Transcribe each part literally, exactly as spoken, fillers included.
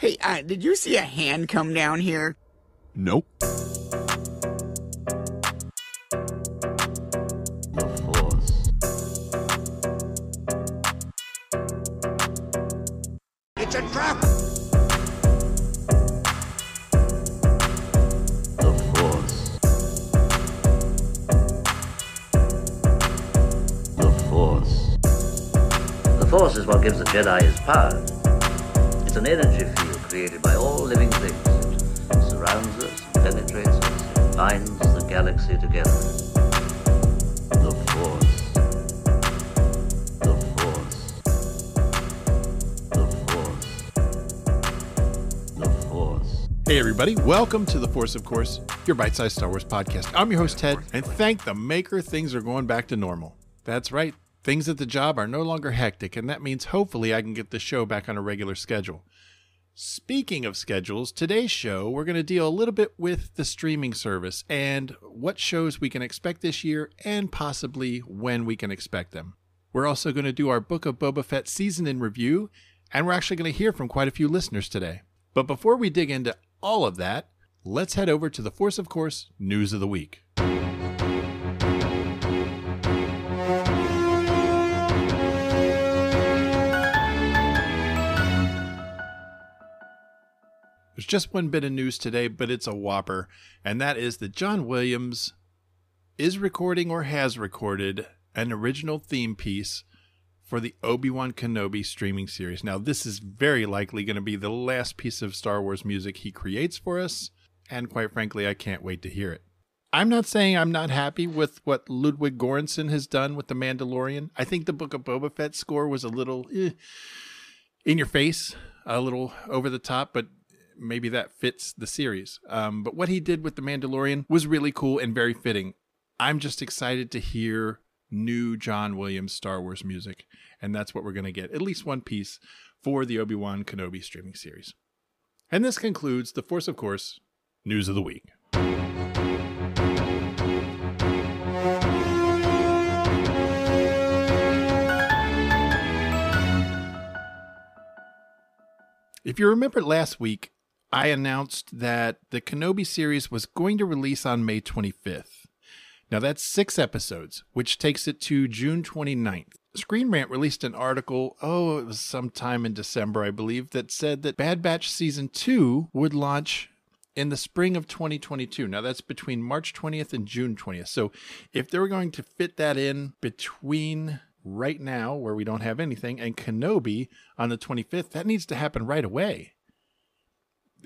Hey, uh, did you see a hand come down here? Nope. It's a trap! The Force. The Force. The Force is what gives the Jedi his power. It's an energy field created by all living things. It surrounds us, penetrates us, and binds the galaxy together. The Force. Hey everybody, welcome to The Force of Course, your bite-sized Star Wars podcast. I'm your host Ted, and thank the maker, things are going back to normal. That's right, things at the job are no longer hectic, and that means hopefully I can get the show back on a regular schedule. Speaking of schedules, today's show we're going to deal a little bit with the streaming service and what shows we can expect this year and possibly when we can expect them. We're also going to do our Book of Boba Fett season in review, and we're actually going to hear from quite a few listeners today. But before we dig into all of that, let's head over to the Force of Course News of the Week. There's just one bit of news today, but it's a whopper, and that is that John Williams is recording or has recorded an original theme piece for the Obi-Wan Kenobi streaming series. Now, this is very likely going to be the last piece of Star Wars music he creates for us, and quite frankly, I can't wait to hear it. I'm not saying I'm not happy with what Ludwig Göransson has done with The Mandalorian. I think the Book of Boba Fett score was a little eh, in your face, a little over the top, but maybe that fits the series. Um, but what he did with The Mandalorian was really cool and very fitting. I'm just excited to hear new John Williams Star Wars music, and that's what we're going to get, at least one piece for the Obi-Wan Kenobi streaming series. And this concludes the Force of Course News of the Week. If you remember last week, I announced that the Kenobi series was going to release on May twenty-fifth. Now that's six episodes, which takes it to June twenty-ninth. Screen Rant released an article, oh, it was sometime in December, I believe, that said that Bad Batch Season two would launch in the spring of twenty twenty-two. Now that's between March twentieth and June twentieth. So if they were going to fit that in between right now, where we don't have anything, and Kenobi on the twenty-fifth, that needs to happen right away.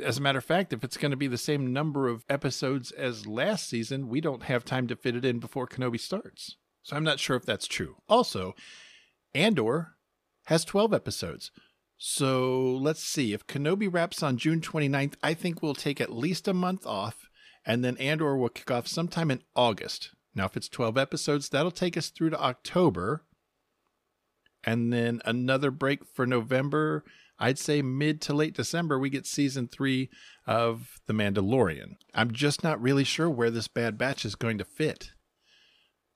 As a matter of fact, if it's going to be the same number of episodes as last season, we don't have time to fit it in before Kenobi starts. So I'm not sure if that's true. Also, Andor has twelve episodes. So let's see. If Kenobi wraps on June twenty-ninth, I think we'll take at least a month off, and then Andor will kick off sometime in August. Now, if it's twelve episodes, that'll take us through to October, and then another break for November. I'd say mid to late December, we get season three of The Mandalorian. I'm just not really sure where this Bad Batch is going to fit.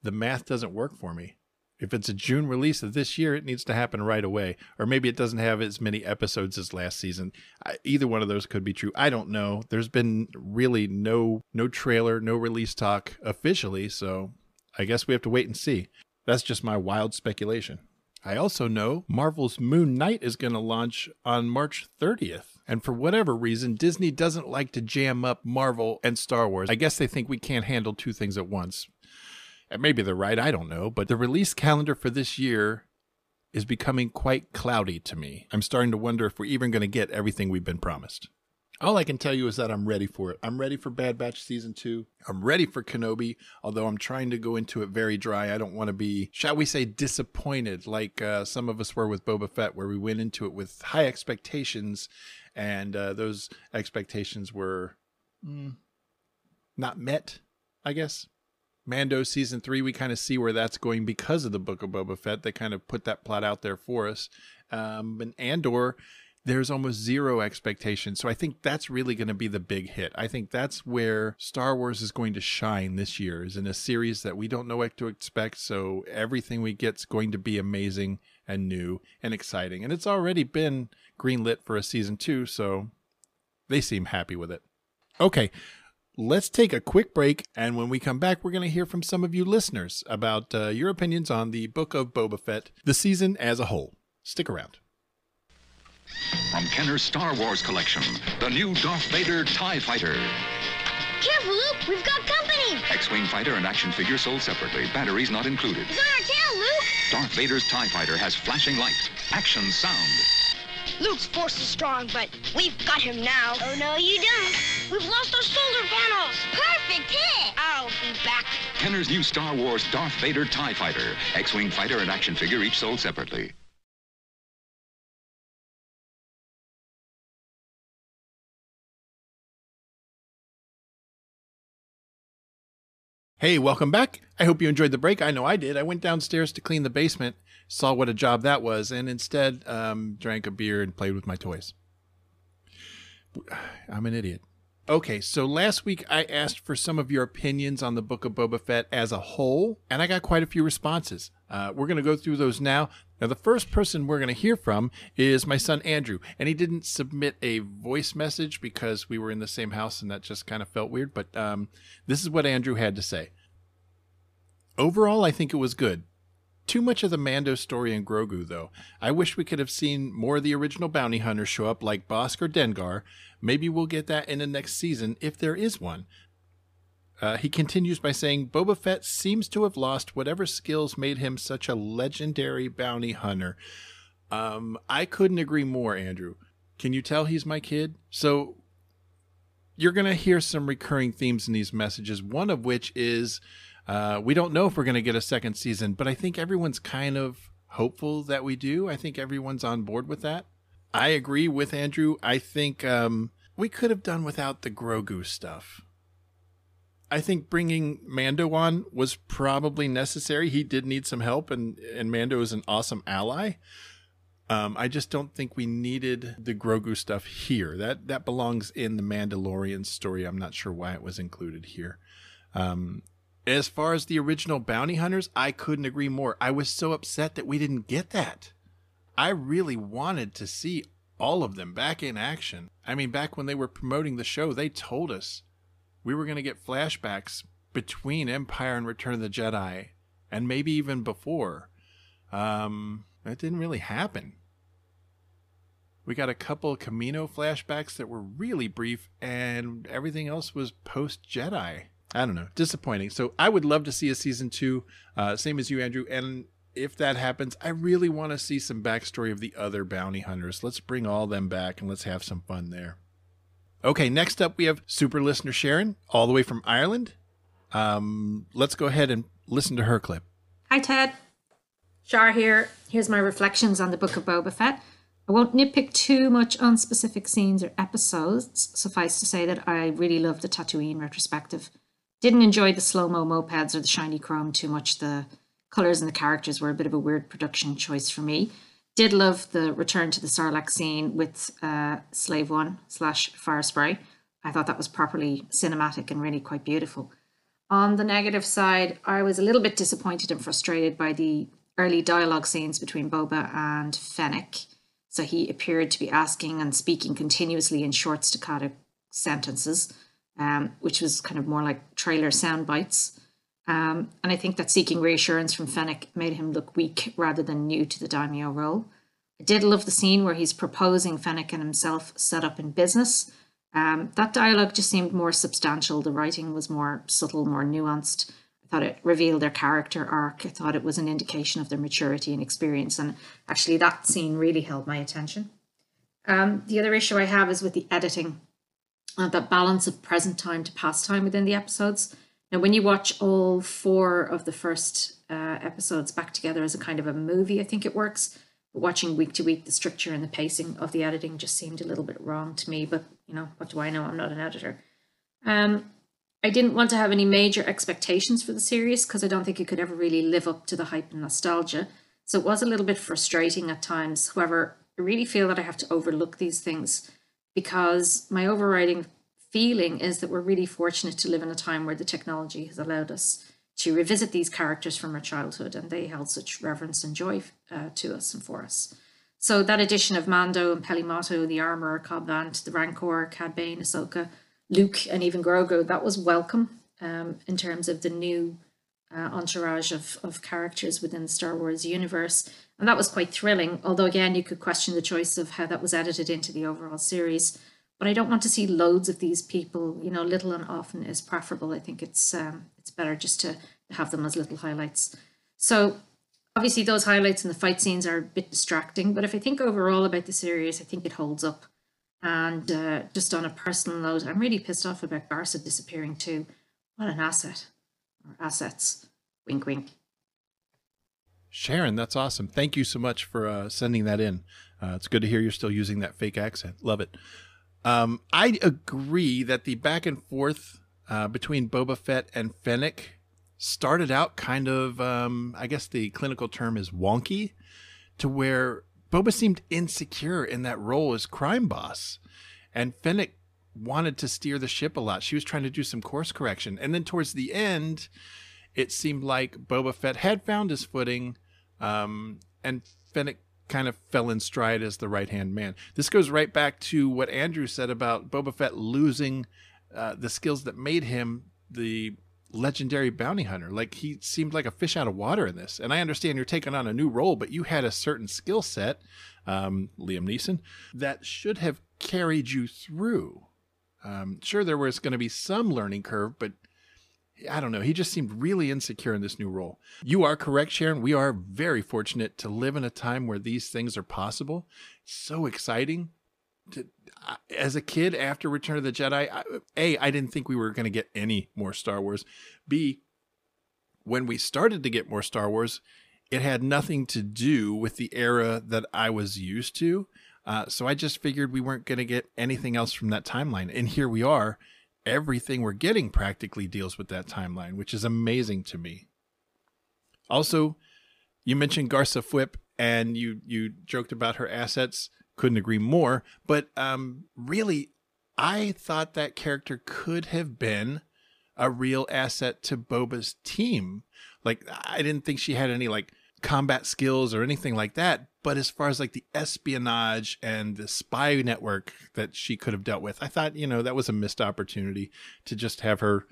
The math doesn't work for me. If it's a June release of this year, it needs to happen right away. Or maybe it doesn't have as many episodes as last season. I, either one of those could be true. I don't know. There's been really no, no trailer, no release talk officially, so I guess we have to wait and see. That's just my wild speculation. I also know Marvel's Moon Knight is going to launch on March thirtieth. And for whatever reason, Disney doesn't like to jam up Marvel and Star Wars. I guess they think we can't handle two things at once. And maybe they're right, I don't know. But the release calendar for this year is becoming quite cloudy to me. I'm starting to wonder if we're even going to get everything we've been promised. All I can tell you is that I'm ready for it. I'm ready for Bad Batch Season two. I'm ready for Kenobi, although I'm trying to go into it very dry. I don't want to be, shall we say, disappointed like uh, some of us were with Boba Fett, where we went into it with high expectations, and uh, those expectations were mm, not met, I guess. Mando Season three, we kind of see where that's going because of the Book of Boba Fett. They kind of put that plot out there for us. Um, and Andor... there's almost zero expectation. So I think that's really going to be the big hit. I think that's where Star Wars is going to shine this year, is in a series that we don't know what to expect. So everything we get's going to be amazing and new and exciting. And it's already been greenlit for a season two, so they seem happy with it. Okay, let's take a quick break, and when we come back, we're going to hear from some of you listeners about uh, your opinions on the Book of Boba Fett, the season as a whole. Stick around. From Kenner's Star Wars collection, the new Darth Vader TIE Fighter. Careful, Luke, we've got company. X-Wing fighter and action figure sold separately, batteries not included. It's on our tail, Luke. Darth Vader's TIE Fighter has flashing lights, action, sound. Luke's force is strong, but we've got him now. Oh, no, you don't. We've lost our solar panels. Perfect hit. I'll be back. Kenner's new Star Wars Darth Vader TIE Fighter. X-Wing fighter and action figure each sold separately. Hey, welcome back. I hope you enjoyed the break. I know I did. I went downstairs to clean the basement, saw what a job that was, and instead um, drank a beer and played with my toys. I'm an idiot. Okay, so last week I asked for some of your opinions on the Book of Boba Fett as a whole, and I got quite a few responses. Uh, we're going to go through those now. Now, the first person we're going to hear from is my son, Andrew, and he didn't submit a voice message because we were in the same house and that just kind of felt weird, but um, this is what Andrew had to say. Overall, I think it was good. Too much of the Mando story in Grogu, though. I wish we could have seen more of the original bounty hunters show up, like Bossk or Dengar. Maybe we'll get that in the next season, if there is one. Uh, he continues by saying, Boba Fett seems to have lost whatever skills made him such a legendary bounty hunter. Um, I couldn't agree more, Andrew. Can you tell he's my kid? So you're going to hear some recurring themes in these messages, one of which is... Uh, we don't know if we're going to get a second season, but I think everyone's kind of hopeful that we do. I think everyone's on board with that. I agree with Andrew. I think um, we could have done without the Grogu stuff. I think bringing Mando on was probably necessary. He did need some help, and, and Mando is an awesome ally. Um, I just don't think we needed the Grogu stuff here. That, that belongs in the Mandalorian story. I'm not sure why it was included here. Um... As far as the original bounty hunters, I couldn't agree more. I was so upset that we didn't get that. I really wanted to see all of them back in action. I mean, back when they were promoting the show, they told us we were going to get flashbacks between Empire and Return of the Jedi, and maybe even before. Um, that didn't really happen. We got a couple of Kamino flashbacks that were really brief, and everything else was post-Jedi. I don't know. Disappointing. So I would love to see a season two, uh, same as you, Andrew. And if that happens, I really want to see some backstory of the other bounty hunters. Let's bring all them back and let's have some fun there. Okay, next up we have super listener Sharon, all the way from Ireland. Um, let's go ahead and listen to her clip. Hi, Ted. Shar here. Here's my reflections on the Book of Boba Fett. I won't nitpick too much on specific scenes or episodes. Suffice to say that I really love the Tatooine retrospective. Didn't enjoy the slow-mo mopeds or the shiny chrome too much. The colours and the characters were a bit of a weird production choice for me. Did love the return to the Sarlacc scene with uh, Slave One slash Fire Spray. I thought that was properly cinematic and really quite beautiful. On the negative side, I was a little bit disappointed and frustrated by the early dialogue scenes between Boba and Fennec. So he appeared to be asking and speaking continuously in short staccato sentences. Um, which was kind of more like trailer sound bites. Um, and I think that seeking reassurance from Fennec made him look weak rather than new to the daimyo role. I did love the scene where he's proposing Fennec and himself set up in business. Um, that dialogue just seemed more substantial. The writing was more subtle, more nuanced. I thought it revealed their character arc. I thought it was an indication of their maturity and experience. And actually that scene really held my attention. Um, the other issue I have is with the editing. Uh, that balance of present time to past time within the episodes. Now, when you watch all four of the first uh, episodes back together as a kind of a movie, I think it works. But watching week to week, the structure and the pacing of the editing just seemed a little bit wrong to me. But, you know, what do I know? I'm not an editor. Um, I didn't want to have any major expectations for the series because I don't think it could ever really live up to the hype and nostalgia. So it was a little bit frustrating at times. However, I really feel that I have to overlook these things, because my overriding feeling is that we're really fortunate to live in a time where the technology has allowed us to revisit these characters from our childhood, and they held such reverence and joy uh, to us and for us. So that addition of Mando and Pelimato, the Armorer, Cad Bane, the Rancor, Cad Bane, Ahsoka, Luke, and even Grogu, that was welcome um, in terms of the new uh, entourage of, of characters within the Star Wars universe. And that was quite thrilling, although again, you could question the choice of how that was edited into the overall series. But I don't want to see loads of these people, you know, little and often is preferable. I think it's um, it's better just to have them as little highlights. So obviously those highlights and the fight scenes are a bit distracting, but if I think overall about the series, I think it holds up. And uh, just on a personal note, I'm really pissed off about Barca disappearing too. What an asset, or assets, wink, wink. Sharon, that's awesome. Thank you so much for uh, sending that in. Uh, it's good to hear you're still using that fake accent. Love it. Um, I agree that the back and forth uh, between Boba Fett and Fennec started out kind of, um, I guess the clinical term is wonky, to where Boba seemed insecure in that role as crime boss, and Fennec wanted to steer the ship a lot. She was trying to do some course correction. And then towards the end, it seemed like Boba Fett had found his footing, um, and Fennec kind of fell in stride as the right-hand man. This goes right back to what Andrew said about Boba Fett losing uh, the skills that made him the legendary bounty hunter. Like, he seemed like a fish out of water in this. And I understand you're taking on a new role, but you had a certain skill set, um, Liam Neeson, that should have carried you through. Um, sure, there was going to be some learning curve, but I don't know. He just seemed really insecure in this new role. You are correct, Sharon. We are very fortunate to live in a time where these things are possible. It's so exciting. To, uh, as a kid, after Return of the Jedi, I, A, I didn't think we were going to get any more Star Wars. B, when we started to get more Star Wars, it had nothing to do with the era that I was used to. Uh, so I just figured we weren't going to get anything else from that timeline. And here we are. Everything we're getting practically deals with that timeline, which is amazing to me. Also, you mentioned Garza Fwip, and you you joked about her assets. Couldn't agree more. But um, really, I thought that character could have been a real asset to Boba's team. Like, I didn't think she had any like combat skills or anything like that. But as far as like the espionage and the spy network that she could have dealt with, I thought, you know, that was a missed opportunity to just have her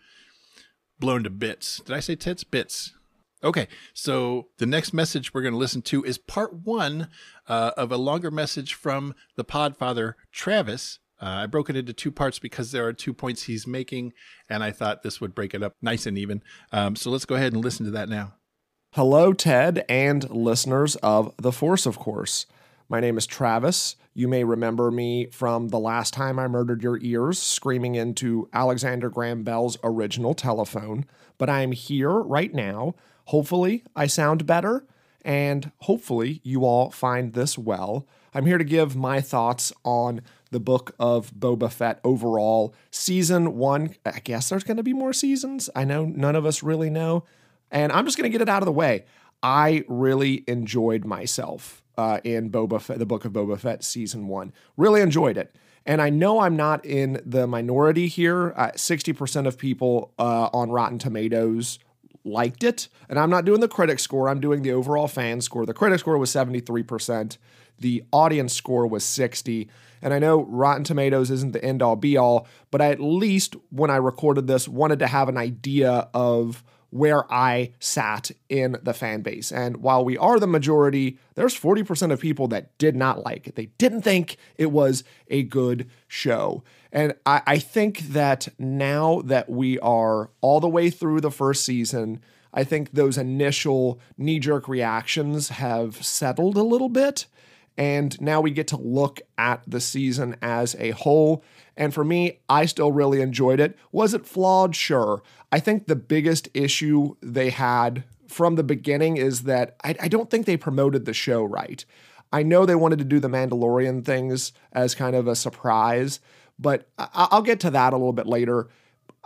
blown to bits. Did I say tits? Bits. Okay. So the next message we're going to listen to is part one uh, of a longer message from the Podfather, Travis. Uh, I broke it into two parts because there are two points he's making, and I thought this would break it up nice and even. Um, so let's go ahead and listen to that now. Hello, Ted and listeners of The Force, of course. My name is Travis. You may remember me from the last time I murdered your ears, screaming into Alexander Graham Bell's original telephone. But I'm here right now. Hopefully, I sound better, and hopefully, you all find this well. I'm here to give my thoughts on the Book of Boba Fett overall. Season one, I guess there's going to be more seasons. I know none of us really know. And I'm just going to get it out of the way. I really enjoyed myself uh, in Boba Fett, the Book of Boba Fett season one. Really enjoyed it. And I know I'm not in the minority here. Uh, sixty percent of people uh, on Rotten Tomatoes liked it. And I'm not doing the critic score. I'm doing the overall fan score. The critic score was seventy-three percent. The audience score was sixty. And I know Rotten Tomatoes isn't the end all be all, but I at least when I recorded this wanted to have an idea of where I sat in the fan base. And while we are the majority, there's forty percent of people that did not like it. They didn't think it was a good show. And I, I think that now that we are all the way through the first season, I think those initial knee-jerk reactions have settled a little bit. And now we get to look at the season as a whole. And for me, I still really enjoyed it. Was it flawed? Sure. I think the biggest issue they had from the beginning is that I, I don't think they promoted the show right. I know they wanted to do the Mandalorian things as kind of a surprise, but I, I'll get to that a little bit later.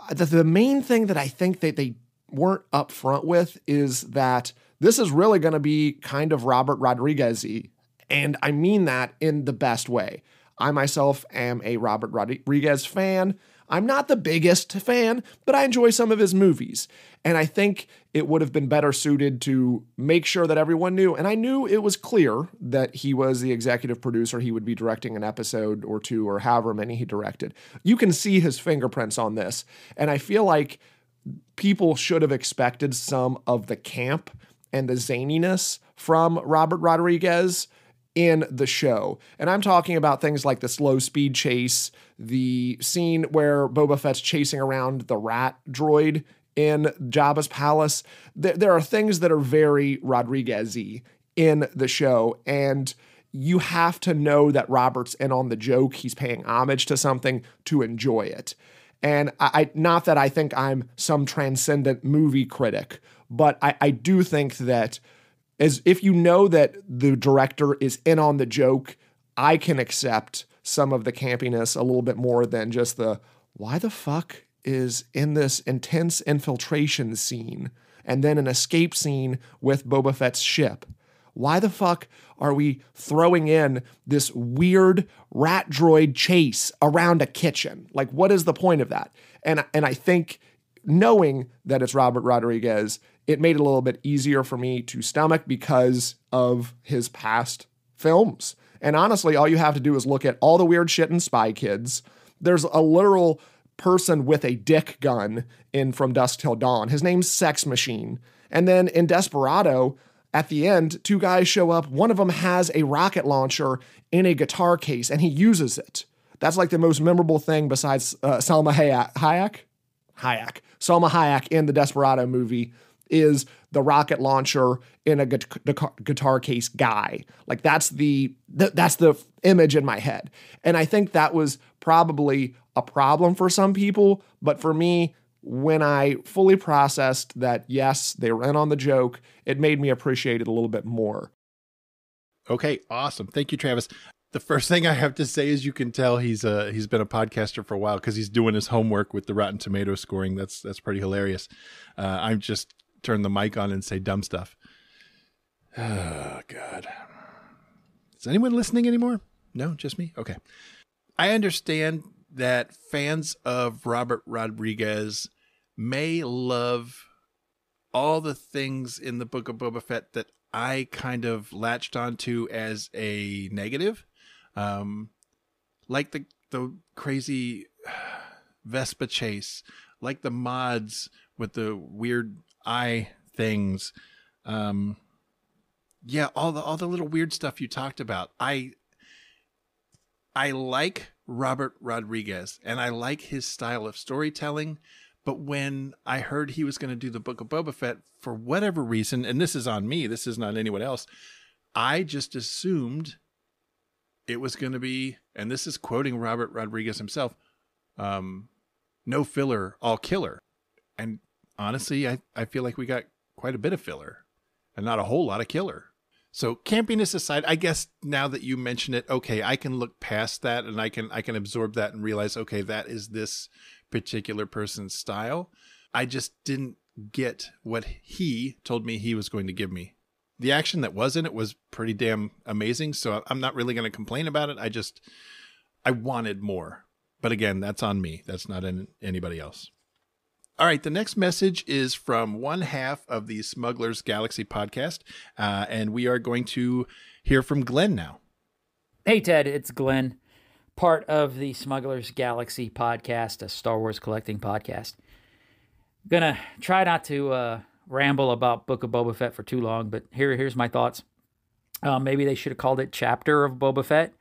The, the main thing that I think that they weren't upfront with is that this is really going to be kind of Robert Rodriguez-y. And I mean that in the best way. I myself am a Robert Rodriguez fan. I'm not the biggest fan, but I enjoy some of his movies. And I think it would have been better suited to make sure that everyone knew. And I knew it was clear that he was the executive producer. He would be directing an episode or two or however many he directed. You can see his fingerprints on this. And I feel like people should have expected some of the camp and the zaniness from Robert Rodriguez in the show. And I'm talking about things like the slow speed chase, the scene where Boba Fett's chasing around the rat droid in Jabba's palace. There, there are things that are very Rodriguez-y in the show. And you have to know that Robert's in on the joke. He's paying homage to something to enjoy it. And I, I not that I think I'm some transcendent movie critic, but I, I do think that as if you know that the director is in on the joke, I can accept some of the campiness a little bit more than just the, why the fuck is in this intense infiltration scene and then an escape scene with Boba Fett's ship? Why the fuck are we throwing in this weird rat droid chase around a kitchen? Like, what is the point of that? And, and I think knowing that it's Robert Rodriguez, it made it a little bit easier for me to stomach because of his past films. And honestly, all you have to do is look at all the weird shit in Spy Kids. There's a literal person with a dick gun in From Dusk Till Dawn. His name's Sex Machine. And then in Desperado, at the end, two guys show up. One of them has a rocket launcher in a guitar case, and he uses it. That's like the most memorable thing besides uh, Salma Hayek. Hayek? Hayek. Salma Hayek in the Desperado movie is the rocket launcher in a gu- guitar case guy. Like, that's the th- that's the image in my head. And I think that was probably a problem for some people. But for me, when I fully processed that, yes, they were in on the joke, it made me appreciate it a little bit more. Okay, awesome. Thank you, Travis. The first thing I have to say is you can tell he's uh he's been a podcaster for a while because he's doing his homework with the Rotten Tomatoes scoring. That's that's pretty hilarious. Uh, I'm just turn the mic on and say dumb stuff. Oh, God. Is anyone listening anymore? No, just me? Okay. I understand that fans of Robert Rodriguez may love all the things in the Book of Boba Fett that I kind of latched onto as a negative. Um, like the, the crazy Vespa chase, like the mods with the weird eye things. Um, yeah, all the all the little weird stuff you talked about. I I like Robert Rodriguez and I like his style of storytelling, but when I heard he was going to do the Book of Boba Fett, for whatever reason, and this is on me, this is not anyone else, I just assumed it was going to be, and this is quoting Robert Rodriguez himself, um, no filler, all killer. And honestly, I, I feel like we got quite a bit of filler and not a whole lot of killer. So campiness aside, I guess now that you mention it, okay, I can look past that and I can I can absorb that and realize, okay, that is this particular person's style. I just didn't get what he told me he was going to give me. The action that was in it was pretty damn amazing, so I'm not really going to complain about it. I just, I wanted more. But again, that's on me. That's not in anybody else. All right, the next message is from one half of the Smugglers Galaxy podcast, uh, and we are going to hear from Glenn now. Hey, Ted, it's Glenn, part of the Smugglers Galaxy podcast, a Star Wars collecting podcast. I'm going to try not to uh, ramble about Book of Boba Fett for too long, but here, here's my thoughts. Uh, maybe they should have called it Chapter of Boba Fett,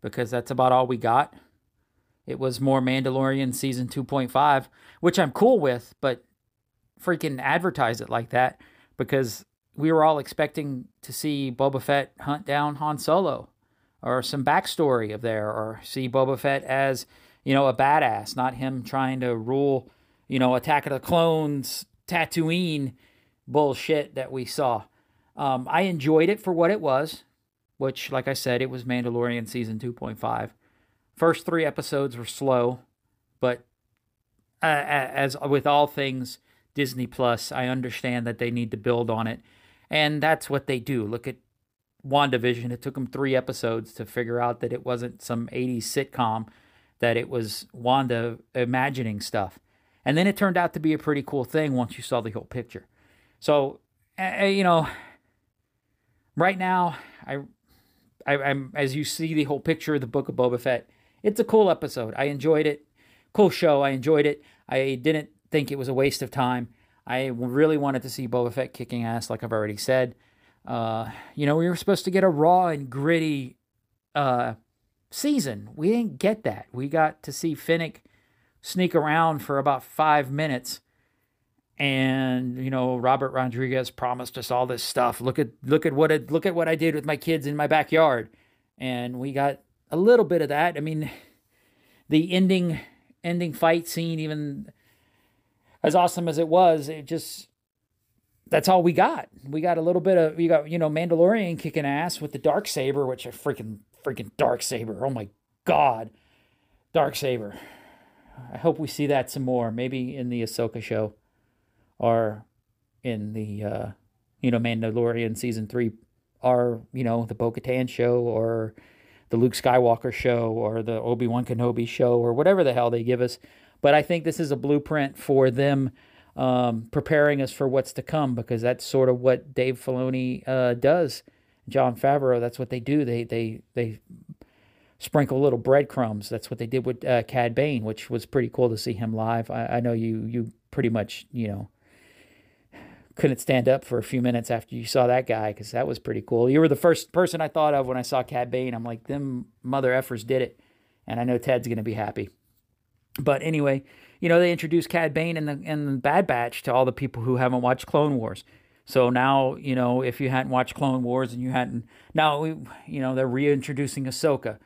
because that's about all we got. It was more Mandalorian season two point five, which I'm cool with, but freaking advertise it like that because we were all expecting to see Boba Fett hunt down Han Solo or some backstory of there or see Boba Fett as, you know, a badass, not him trying to rule, you know, Attack of the Clones, Tatooine bullshit that we saw. Um, I enjoyed it for what it was, which, like I said, it was Mandalorian season two point five. First three episodes were slow, but uh, as with all things Disney Plus, I understand that they need to build on it, and that's what they do. Look at WandaVision, it took them three episodes to figure out that it wasn't some eighties sitcom, that it was Wanda imagining stuff. And then it turned out to be a pretty cool thing once you saw the whole picture. So, uh, you know, right now, I, I, I'm as you see the whole picture of the Book of Boba Fett, it's a cool episode. I enjoyed it. Cool show. I enjoyed it. I didn't think it was a waste of time. I really wanted to see Boba Fett kicking ass, like I've already said. Uh, you know, we were supposed to get a raw and gritty uh, season. We didn't get that. We got to see Fennec sneak around for about five minutes. And, you know, Robert Rodriguez promised us all this stuff. Look at look at what it, look at what I did with my kids in my backyard. And we got a little bit of that. I mean, the ending ending fight scene, even as awesome as it was, it just... that's all we got. We got a little bit of, you got, you know, Mandalorian kicking ass with the Darksaber, which I freaking, freaking Darksaber. Oh my God. Darksaber. I hope we see that some more, maybe in the Ahsoka show or in the, uh, you know, Mandalorian season three, or, you know, the Bo-Katan show or the Luke Skywalker show or the Obi-Wan Kenobi show or whatever the hell they give us. But I think this is a blueprint for them Um, preparing us for what's to come, because that's sort of what Dave Filoni uh, does. Jon Favreau, that's what they do. They they they sprinkle little breadcrumbs. That's what they did with uh, Cad Bane, which was pretty cool to see him live. I, I know you you pretty much, you know, couldn't stand up for a few minutes after you saw that guy, because that was pretty cool. You were the first person I thought of when I saw Cad Bane. I'm like, them mother effers did it, and I know Ted's going to be happy. But anyway, you know, they introduced Cad Bane and the, and the Bad Batch to all the people who haven't watched Clone Wars. So now, you know, if you hadn't watched Clone Wars and you hadn't... now, we, you know, they're reintroducing Ahsoka,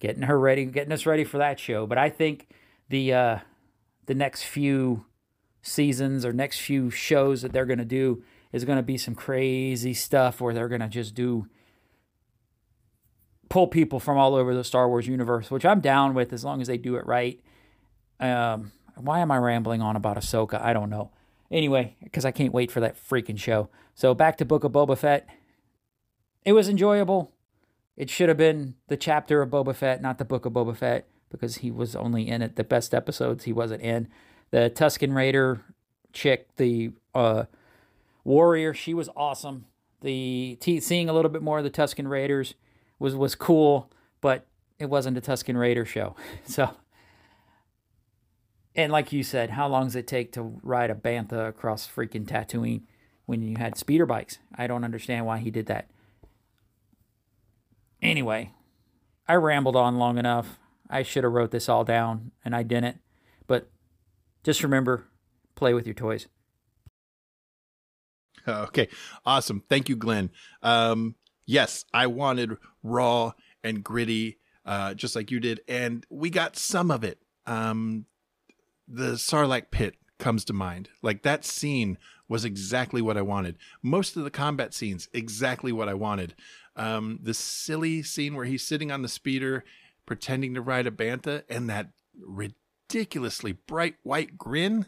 getting her ready, getting us ready for that show. But I think the uh, the next few seasons or next few shows that they're going to do is going to be some crazy stuff where they're going to just do... pull people from all over the Star Wars universe, which I'm down with as long as they do it right. Um, why am I rambling on about Ahsoka? I don't know. Anyway, because I can't wait for that freaking show. So back to Book of Boba Fett. It was enjoyable. It should have been the chapter of Boba Fett, not the Book of Boba Fett, because he was only in it. The best episodes he wasn't in. The Tusken Raider chick, the uh, warrior, she was awesome. The t- Seeing a little bit more of the Tusken Raiders was, was cool, but it wasn't a Tusken Raider show. So... and like you said, how long does it take to ride a bantha across freaking Tatooine when you had speeder bikes? I don't understand why he did that. Anyway, I rambled on long enough. I should have wrote this all down, and I didn't. But just remember, play with your toys. Okay, awesome. Thank you, Glenn. Um, yes, I wanted raw and gritty, uh, just like you did, and we got some of it. Um, The Sarlacc pit comes to mind. Like, that scene was exactly what I wanted. Most of the combat scenes, exactly what I wanted. Um, the silly scene where he's sitting on the speeder, pretending to ride a bantha, and that ridiculously bright white grin.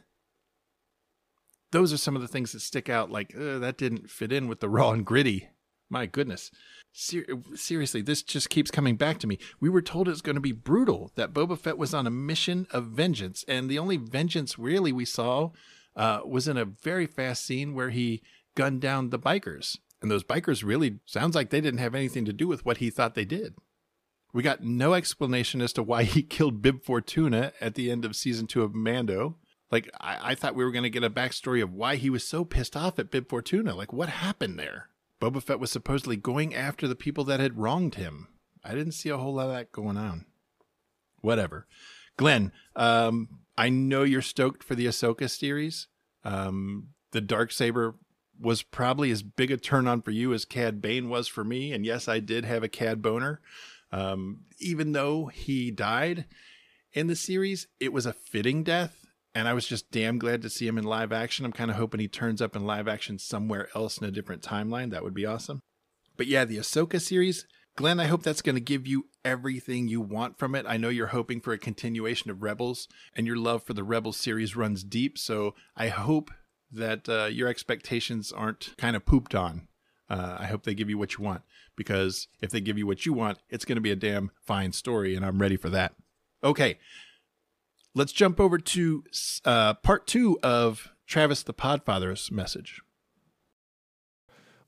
Those are some of the things that stick out. Like, uh, that didn't fit in with the raw and gritty. My goodness. Ser- seriously, this just keeps coming back to me. We were told it's going to be brutal, that Boba Fett was on a mission of vengeance. And the only vengeance really we saw uh, was in a very fast scene where he gunned down the bikers. And those bikers really sounds like they didn't have anything to do with what he thought they did. We got no explanation as to why he killed Bib Fortuna at the end of season two of Mando. Like, I, I thought we were going to get a backstory of why he was so pissed off at Bib Fortuna. Like, what happened there? Boba Fett was supposedly going after the people that had wronged him. I didn't see a whole lot of that going on. Whatever. Glenn, um, I know you're stoked for the Ahsoka series. Um, the Darksaber was probably as big a turn on for you as Cad Bane was for me. And yes, I did have a Cad boner. Um, even though he died in the series, it was a fitting death. And I was just damn glad to see him in live action. I'm kind of hoping he turns up in live action somewhere else in a different timeline. That would be awesome. But yeah, the Ahsoka series, Glenn, I hope that's going to give you everything you want from it. I know you're hoping for a continuation of Rebels, and your love for the Rebels series runs deep. So I hope that uh, your expectations aren't kind of pooped on. Uh, I hope they give you what you want, because if they give you what you want, it's going to be a damn fine story, and I'm ready for that. Okay, let's jump over to uh, part two of Travis the Podfather's message.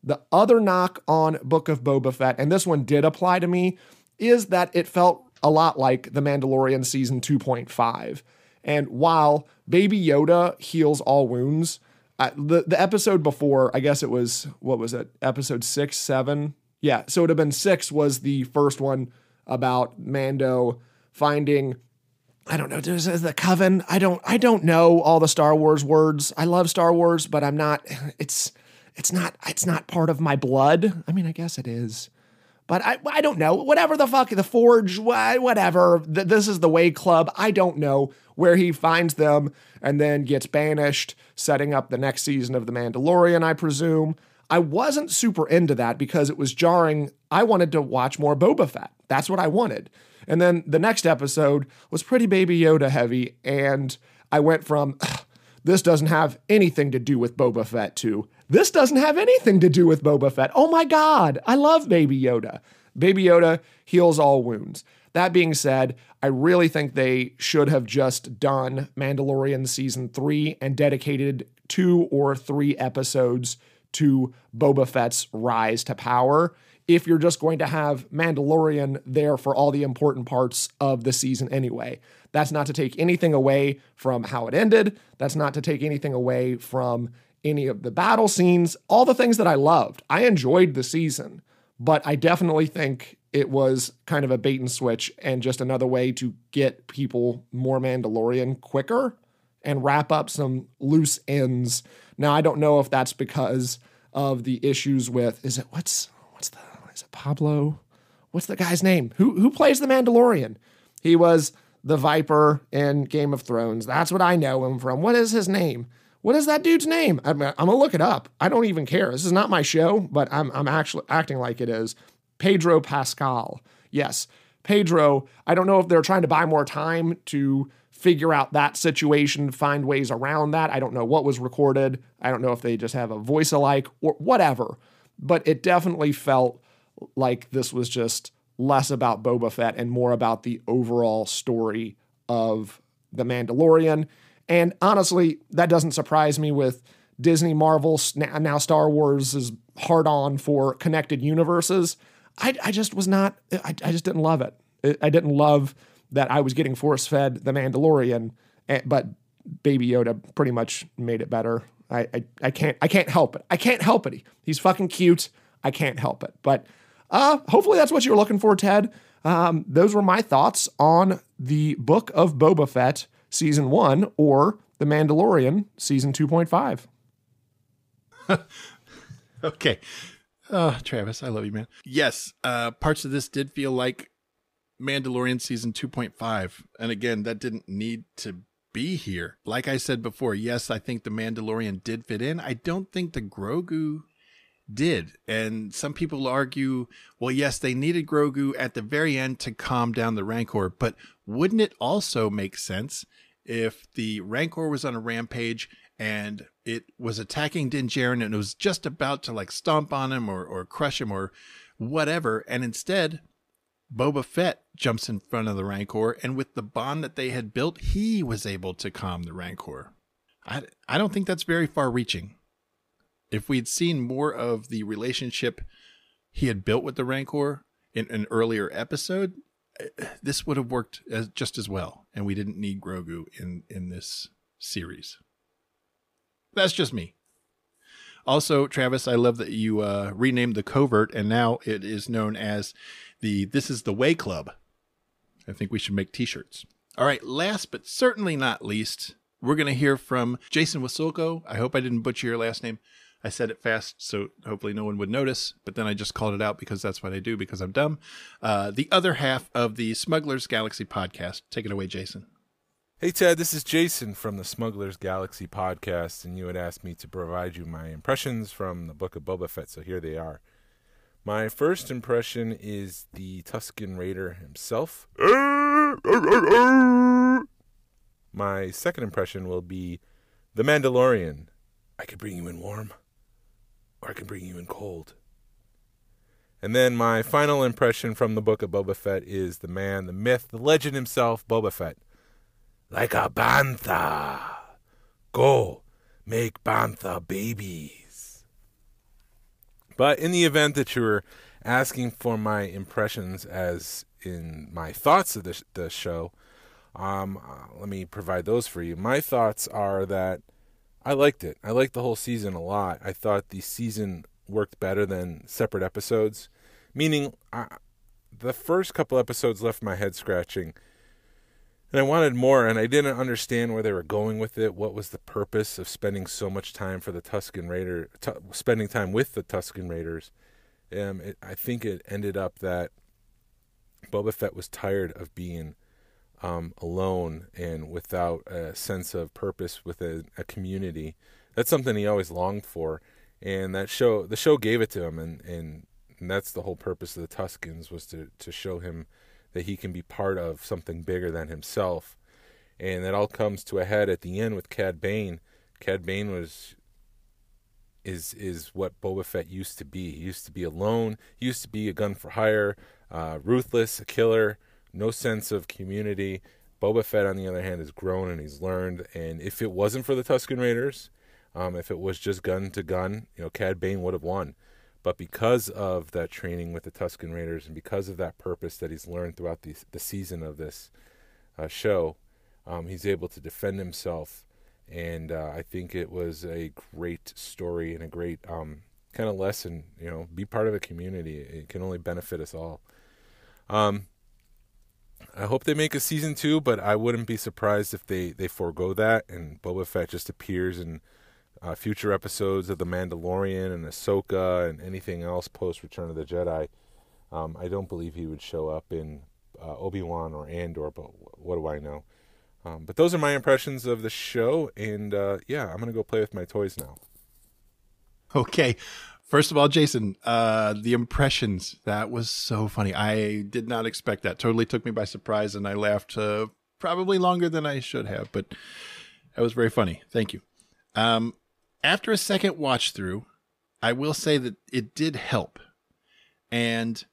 The other knock on Book of Boba Fett, and this one did apply to me, is that it felt a lot like The Mandalorian Season two point five. And while Baby Yoda heals all wounds, I, the, the episode before, I guess it was, what was it? Episode six, seven. Yeah. So it'd have been six was the first one about Mando finding, I don't know, this is the coven. I don't, I don't know all the Star Wars words. I love Star Wars, but I'm not, it's, it's not, it's not part of my blood. I mean, I guess it is, but I, I don't know, whatever the fuck, the forge, whatever. This is the Way Club. I don't know. Where he finds them and then gets banished, setting up the next season of The Mandalorian, I presume. I wasn't super into that because it was jarring. I wanted to watch more Boba Fett. That's what I wanted. And then the next episode was pretty Baby Yoda heavy, and I went from, this doesn't have anything to do with Boba Fett, to, this doesn't have anything to do with Boba Fett. Oh my God, I love Baby Yoda. Baby Yoda heals all wounds. That being said, I really think they should have just done Mandalorian Season three and dedicated two or three episodes to Boba Fett's rise to power. If you're just going to have Mandalorian there for all the important parts of the season anyway, that's not to take anything away from how it ended. That's not to take anything away from any of the battle scenes, all the things that I loved. I enjoyed the season, but I definitely think it was kind of a bait and switch and just another way to get people more Mandalorian quicker and wrap up some loose ends. Now, I don't know if that's because of the issues with, is it, what's, what's the, is it Pablo? What's the guy's name? Who, who plays the Mandalorian? He was the Viper in Game of Thrones. That's what I know him from. What is his name? What is that dude's name? I'm, I'm gonna look it up. I don't even care. This is not my show, but I'm, I'm actually acting like it is. Pedro Pascal. Yes, Pedro. I don't know if they're trying to buy more time to figure out that situation, find ways around that. I don't know what was recorded. I don't know if they just have a voice alike or whatever, but it definitely felt like this was just less about Boba Fett and more about the overall story of The Mandalorian. And honestly, that doesn't surprise me with Disney, Marvel, now Star Wars is hard on for connected universes. I, I just was not, I, I just didn't love it. I didn't love that I was getting force fed the Mandalorian, but Baby Yoda pretty much made it better. I, I, I can't, I can't help it. I can't help it. He's fucking cute. I can't help it. But uh, hopefully that's what you were looking for, Ted. Um, those were my thoughts on the Book of Boba Fett season one or The Mandalorian season two point five. Okay. Oh, Travis, I love you, man. Yes, uh, parts of this did feel like Mandalorian Season two point five. And again, that didn't need to be here. Like I said before, yes, I think The Mandalorian did fit in. I don't think the Grogu did. And some people argue, well, yes, they needed Grogu at the very end to calm down the Rancor. But wouldn't it also make sense if the Rancor was on a rampage and it was attacking Din Djarin and it was just about to like stomp on him or, or crush him or whatever. And instead, Boba Fett jumps in front of the Rancor, and with the bond that they had built, he was able to calm the Rancor. I, I don't think that's very far reaching. If we'd seen more of the relationship he had built with the Rancor in an earlier episode, this would have worked as, just as well. And we didn't need Grogu in, in this series. That's just me. Also, Travis, I love that you uh, renamed the covert, and now it is known as the This is the Way Club. I think we should make t-shirts. All right, last but certainly not least, we're going to hear from Jason Wasilko. I hope I didn't butcher your last name. I said it fast, so hopefully no one would notice, but then I just called it out because that's what I do, because I'm dumb. Uh, the other half of the Smuggler's Galaxy podcast. Take it away, Jason. Hey, Ted, this is Jason from the Smuggler's Galaxy podcast, and you had asked me to provide you my impressions from the Book of Boba Fett, so here they are. My first impression is the Tusken Raider himself. My second impression will be the Mandalorian. I could bring you in warm, or I could bring you in cold. And then my final impression from the Book of Boba Fett is the man, the myth, the legend himself, Boba Fett. Like a bantha. Go make bantha babies. But in the event that you were asking for my impressions as in my thoughts of the, the show, um, let me provide those for you. My thoughts are that I liked it. I liked the whole season a lot. I thought the season worked better than separate episodes, meaning I, the first couple episodes left my head scratching and I wanted more, and I didn't understand where they were going with it. What was the purpose of spending so much time for the Tusken Raider, t- spending time with the Tusken Raiders? Um, it, I think it ended up that Boba Fett was tired of being um, alone and without a sense of purpose with a, a community. That's something he always longed for. And that show, the show gave it to him, and, and, and that's the whole purpose of the Tuskens, was to, to show him that he can be part of something bigger than himself. And that all comes to a head at the end with Cad Bane. Cad Bane was, is is what Boba Fett used to be. He used to be alone, he used to be a gun for hire, uh, ruthless, a killer, no sense of community. Boba Fett, on the other hand, has grown and he's learned. And if it wasn't for the Tusken Raiders... Um, if it was just gun to gun, you know, Cad Bane would have won. But because of that training with the Tusken Raiders and because of that purpose that he's learned throughout the, the season of this uh, show, um, he's able to defend himself. And uh, I think it was a great story and a great um, kind of lesson, you know, be part of a community. It can only benefit us all. Um, I hope they make a season two, but I wouldn't be surprised if they, they forego that and Boba Fett just appears and... Uh, future episodes of The Mandalorian and Ahsoka and anything else post Return of the Jedi. Um, I don't believe he would show up in uh, Obi-Wan or Andor, but what do I know? Um, but those are my impressions of the show, and uh, yeah, I'm going to go play with my toys now. Okay. First of all, Jason, uh, the impressions, that was so funny. I did not expect that. Totally took me by surprise, and I laughed uh, probably longer than I should have, but that was very funny. Thank you. Um, After a second watch through, I will say that it did help. And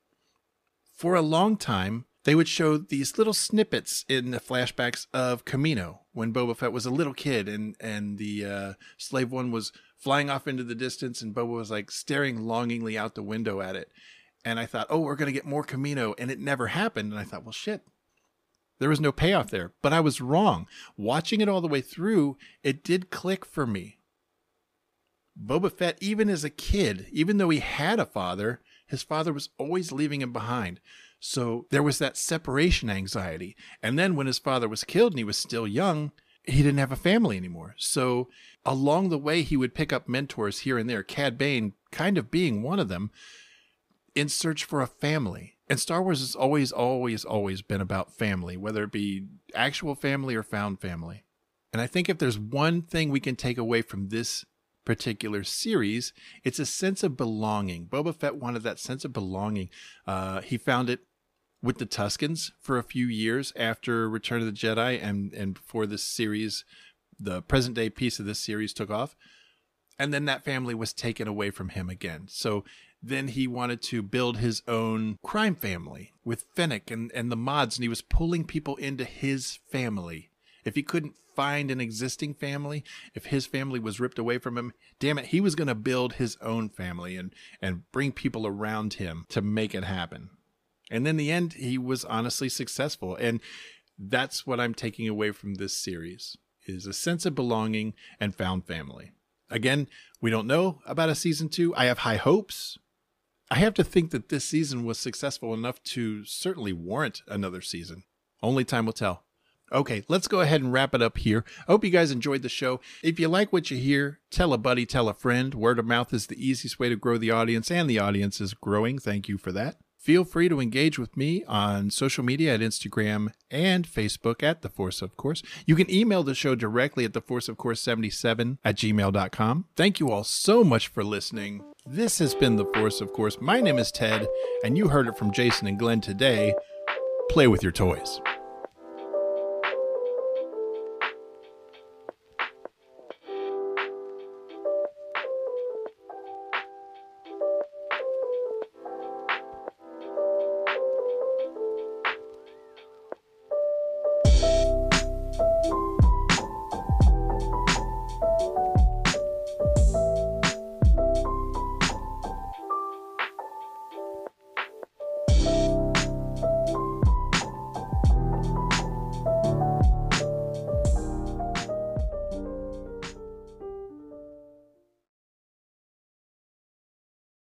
for a long time, they would show these little snippets in the flashbacks of Kamino when Boba Fett was a little kid and, and the uh, slave one was flying off into the distance and Boba was like staring longingly out the window at it. And I thought, oh, we're going to get more Kamino. And it never happened. And I thought, well, shit. There was no payoff there. But I was wrong. Watching it all the way through, it did click for me. Boba Fett, even as a kid, even though he had a father, his father was always leaving him behind. So there was that separation anxiety. And then when his father was killed and he was still young, he didn't have a family anymore. So along the way, he would pick up mentors here and there, Cad Bane kind of being one of them, in search for a family. And Star Wars has always, always, always been about family, whether it be actual family or found family. And I think if there's one thing we can take away from this particular series, it's a sense of belonging. Boba Fett wanted that sense of belonging. Uh, he found it with the Tuskens for a few years after Return of the Jedi and, and before this series, the present day piece of this series took off. And then that family was taken away from him again. So then he wanted to build his own crime family with Fennec and, and the mods, and he was pulling people into his family. If he couldn't find an existing family, if his family was ripped away from him, damn it, he was going to build his own family and, and bring people around him to make it happen. And in the end, he was honestly successful. And that's what I'm taking away from this series, is a sense of belonging and found family. Again, we don't know about a season two. I have high hopes. I have to think that this season was successful enough to certainly warrant another season. Only time will tell. Okay, let's go ahead and wrap it up here. I hope you guys enjoyed the show. If you like what you hear, tell a buddy, tell a friend. Word of mouth is the easiest way to grow the audience, and the audience is growing. Thank you for that. Feel free to engage with me on social media at Instagram and Facebook at The Force of Course. You can email the show directly at the force of course seventy-seven at gmail dot com. Thank you all so much for listening. This has been The Force of Course. My name is Ted, and you heard it from Jason and Glenn today. Play with your toys.